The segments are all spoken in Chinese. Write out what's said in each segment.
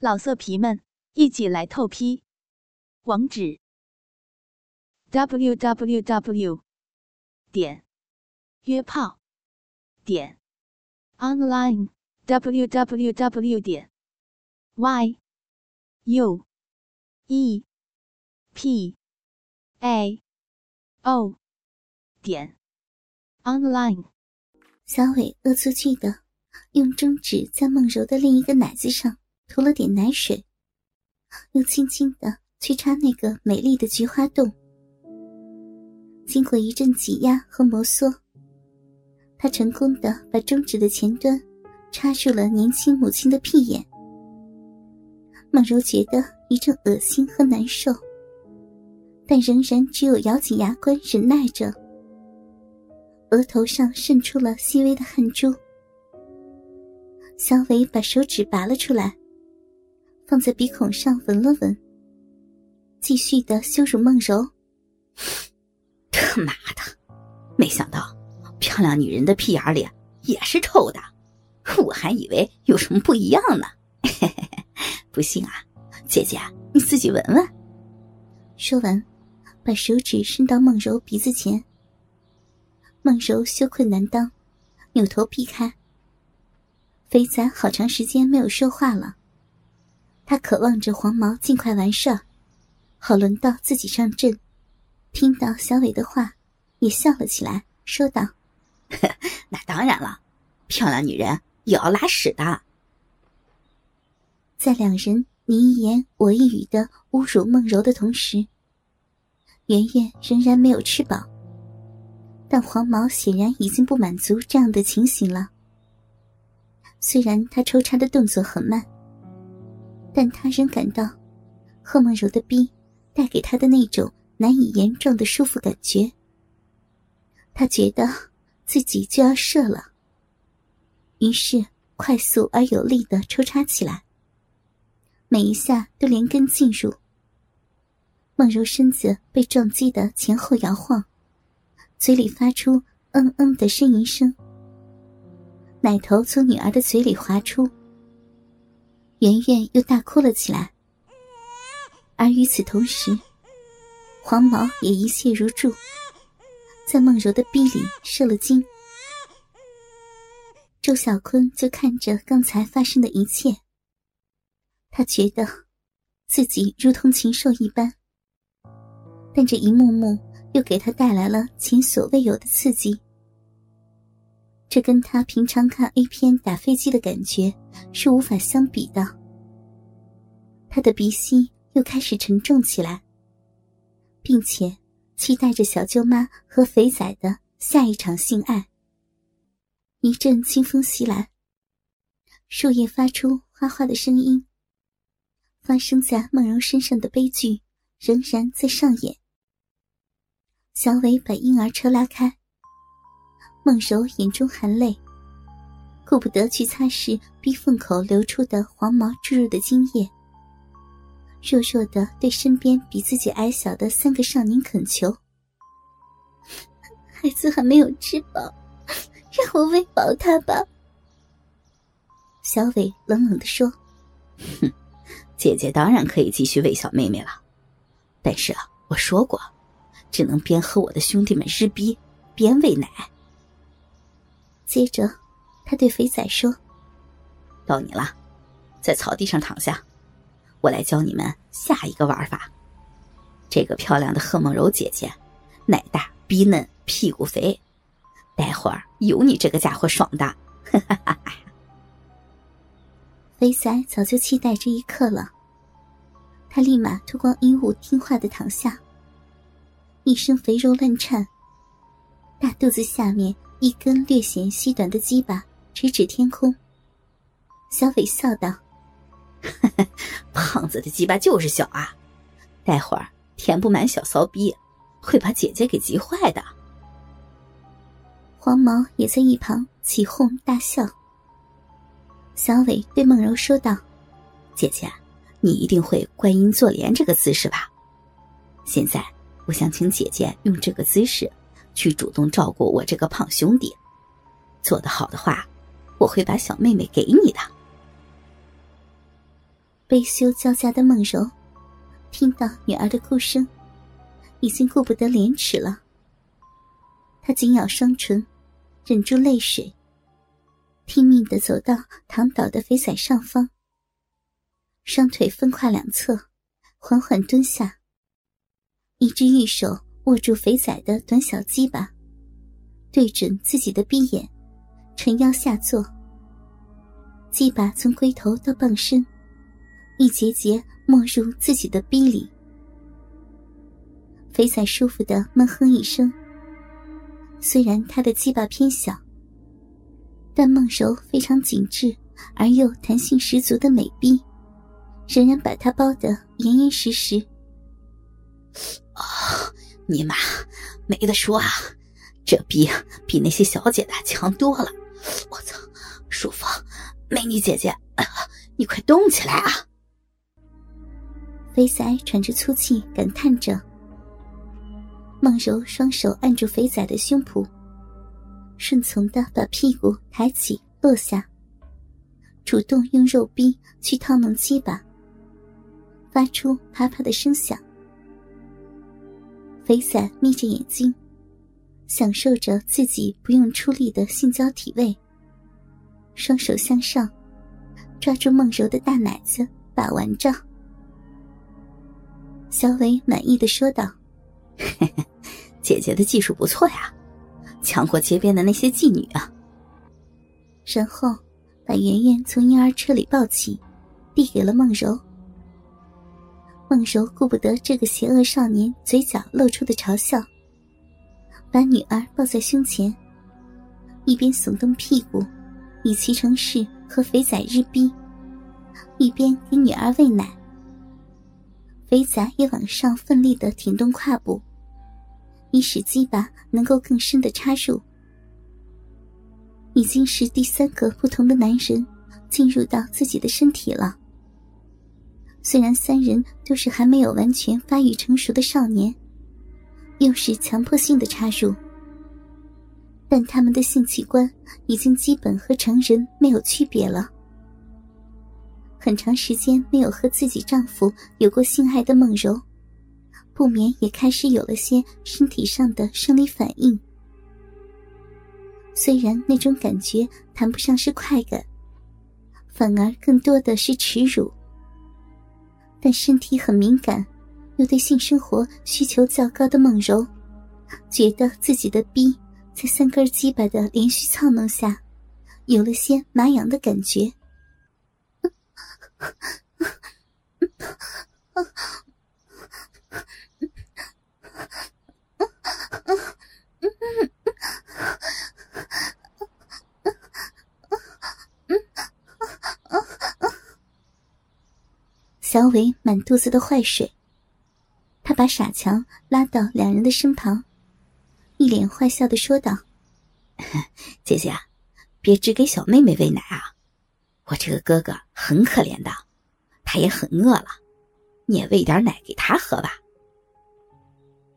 老色皮们，一起来透批！网址 www.约炮.online。小伟恶作剧的用中指在梦柔的另一个奶子上涂了点奶水，又轻轻的去插那个美丽的菊花洞。经过一阵挤压和摩挲，他成功的把中指的前端插入了年轻母亲的屁眼。梦柔觉得一阵恶心和难受，但仍然只有咬紧牙关忍耐着。额头上渗出了细微的汗珠，小伟把手指拔了出来，放在鼻孔上闻了闻，继续的羞辱梦柔。他妈的，没想到漂亮女人的屁眼里也是臭的，我还以为有什么不一样呢。不信啊，姐姐你自己闻闻。说完把手指伸到梦柔鼻子前，梦柔羞愧难当，扭头避开。肥仔好长时间没有说话了，他渴望着黄毛尽快完事儿，好轮到自己上阵。听到小伟的话也笑了起来，说道：那当然了，漂亮女人也要拉屎的。在两人你一言我一语的侮辱梦柔的同时，圆圆仍然没有吃饱，但黄毛显然已经不满足这样的情形了。虽然他抽插的动作很慢，但他仍感到贺梦柔的逼带给他的那种难以言状的舒服感觉。他觉得自己就要射了，于是快速而有力地抽插起来，每一下都连根进入。梦柔身子被撞击得前后摇晃，嘴里发出嗯嗯的呻吟声，奶头从女儿的嘴里滑出，圆圆又大哭了起来。而与此同时，黄毛也一泻如注，在梦柔的逼里射了精。周小坤就看着刚才发生的一切，他觉得自己如同禽兽一般，但这一幕幕又给他带来了前所未有的刺激。这跟他平常看 A 片打飞机的感觉是无法相比的。他的鼻息又开始沉重起来，并且期待着小舅妈和肥仔的下一场性爱。一阵清风袭来，树叶发出哗哗的声音，发生在梦柔身上的悲剧仍然在上演。小伟把婴儿车拉开，梦柔眼中含泪，顾不得去擦拭逼缝口流出的黄毛注入的精液，弱弱地对身边比自己矮小的三个少年恳求：孩子还没有吃饱，让我喂饱他吧。小伟冷冷地说：哼，姐姐当然可以继续喂小妹妹了，但是啊，我说过只能边和我的兄弟们日逼边喂奶。接着他对肥仔说：到你了，在草地上躺下，我来教你们下一个玩法。这个漂亮的贺梦柔姐姐奶大逼嫩屁股肥，待会儿有你这个家伙爽的。肥仔早就期待这一刻了，他立马脱光衣物听话的躺下，一身肥肉乱颤，大肚子下面一根略显细短的鸡巴直指天空。小伟笑道：胖子的鸡巴就是小啊，待会儿填不满小骚逼会把姐姐给急坏的。黄毛也在一旁起哄大笑。小伟对梦柔说道：姐姐，你一定会观音坐莲这个姿势吧？现在我想请姐姐用这个姿势去主动照顾我这个胖兄弟，做得好的话，我会把小妹妹给你的。悲羞交加的梦柔听到女儿的哭声，已经顾不得廉耻了。她紧咬双唇，忍住泪水，拼命地走到躺倒的肥仔上方，双腿分跨两侧，缓缓蹲下，一只玉手握住肥仔的短小鸡巴，对准自己的闭眼，沉腰下坐。鸡巴从龟头到棒身，一节节没入自己的逼里。肥仔舒服地闷哼一声，虽然他的鸡巴偏小，但梦柔非常紧致而又弹性十足的美臂仍然把它包得严严实实。哦，你妈，没得说啊，这逼比那些小姐的强多了。我操，舒服，美女姐姐，你快动起来啊！肥仔喘着粗气感叹着。梦柔双手按住肥仔的胸脯，顺从地把屁股抬起落下，主动用肉逼去套弄鸡巴，发出啪啪的声响。肥仔眯着眼睛，享受着自己不用出力的性交体位，双手向上抓住梦柔的大奶子把玩着。小伟满意地说道：姐姐的技术不错呀，强过街边的那些妓女啊。然后把圆圆从婴儿车里抱起，递给了梦柔。梦柔顾不得这个邪恶少年嘴角露出的嘲笑，把女儿抱在胸前，一边耸动屁股以其成事和肥仔日逼，一边给女儿喂奶。肥仔也往上奋力地挺动胯部，以使鸡巴能够更深地插入。已经是第三个不同的男人进入到自己的身体了。虽然三人都是还没有完全发育成熟的少年，又是强迫性的插入，但他们的性器官已经基本和成人没有区别了。很长时间没有和自己丈夫有过性爱的梦柔，不免也开始有了些身体上的生理反应。虽然那种感觉谈不上是快感，反而更多的是耻辱，但身体很敏感又对性生活需求较高的梦柔，觉得自己的逼在三根鸡巴的连续操弄下有了些麻痒的感觉。小伟满肚子的坏水，他把傻强拉到两人的身旁，一脸坏笑地说道：姐姐，别只给小妹妹喂奶啊，我这个哥哥很可怜的，他也很饿了，你也喂点奶给他喝吧。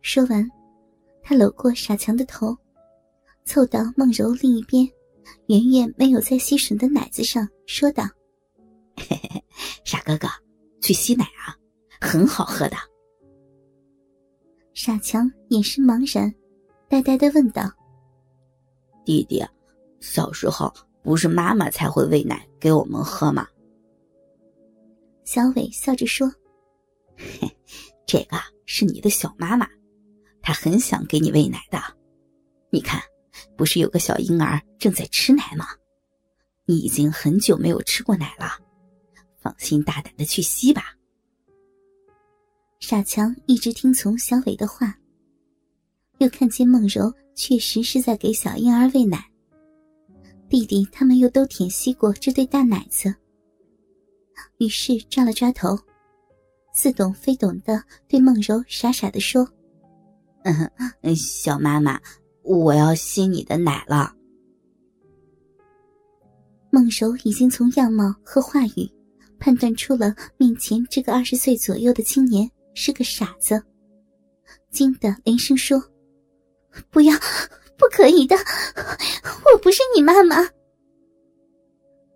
说完，他搂过傻强的头，凑到梦柔另一边圆圆没有在吸吮的奶子上说道：嘿嘿，傻哥哥，去吸奶啊，很好喝的。傻强眼神茫然，呆呆地问道：弟弟，小时候不是妈妈才会喂奶给我们喝吗？小伟笑着说：嘿，这个是你的小妈妈，她很想给你喂奶的。你看，不是有个小婴儿正在吃奶吗？你已经很久没有吃过奶了，放心大胆地去吸吧。傻强一直听从小伟的话，又看见梦柔确实是在给小婴儿喂奶，弟弟他们又都舔吸过这对大奶子，于是抓了抓头，似懂非懂地对梦柔傻傻地说：小妈妈，我要吸你的奶了。梦柔已经从样貌和话语判断出了面前这个20岁左右的青年是个傻子，惊得连声说：不要，不可以的，我不是你妈妈。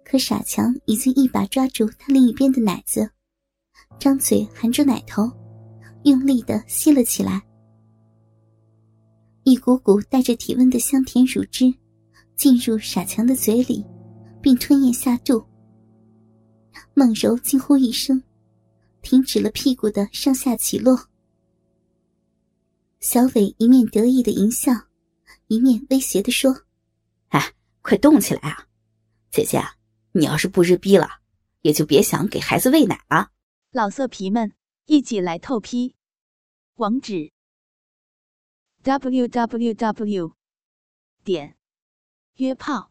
可傻强已经一把抓住他另一边的奶子张嘴含着奶头，用力地吸了起来。一股股带着体温的香甜乳汁进入傻强的嘴里，并吞咽下肚。孟柔惊呼一声，停止了屁股的上下起落。小伟一面得意的淫笑，一面威胁地说：“哎，快动起来啊！姐姐，你要是不日逼了，也就别想给孩子喂奶了。”老色皮们，一起来透批！网址 www.约炮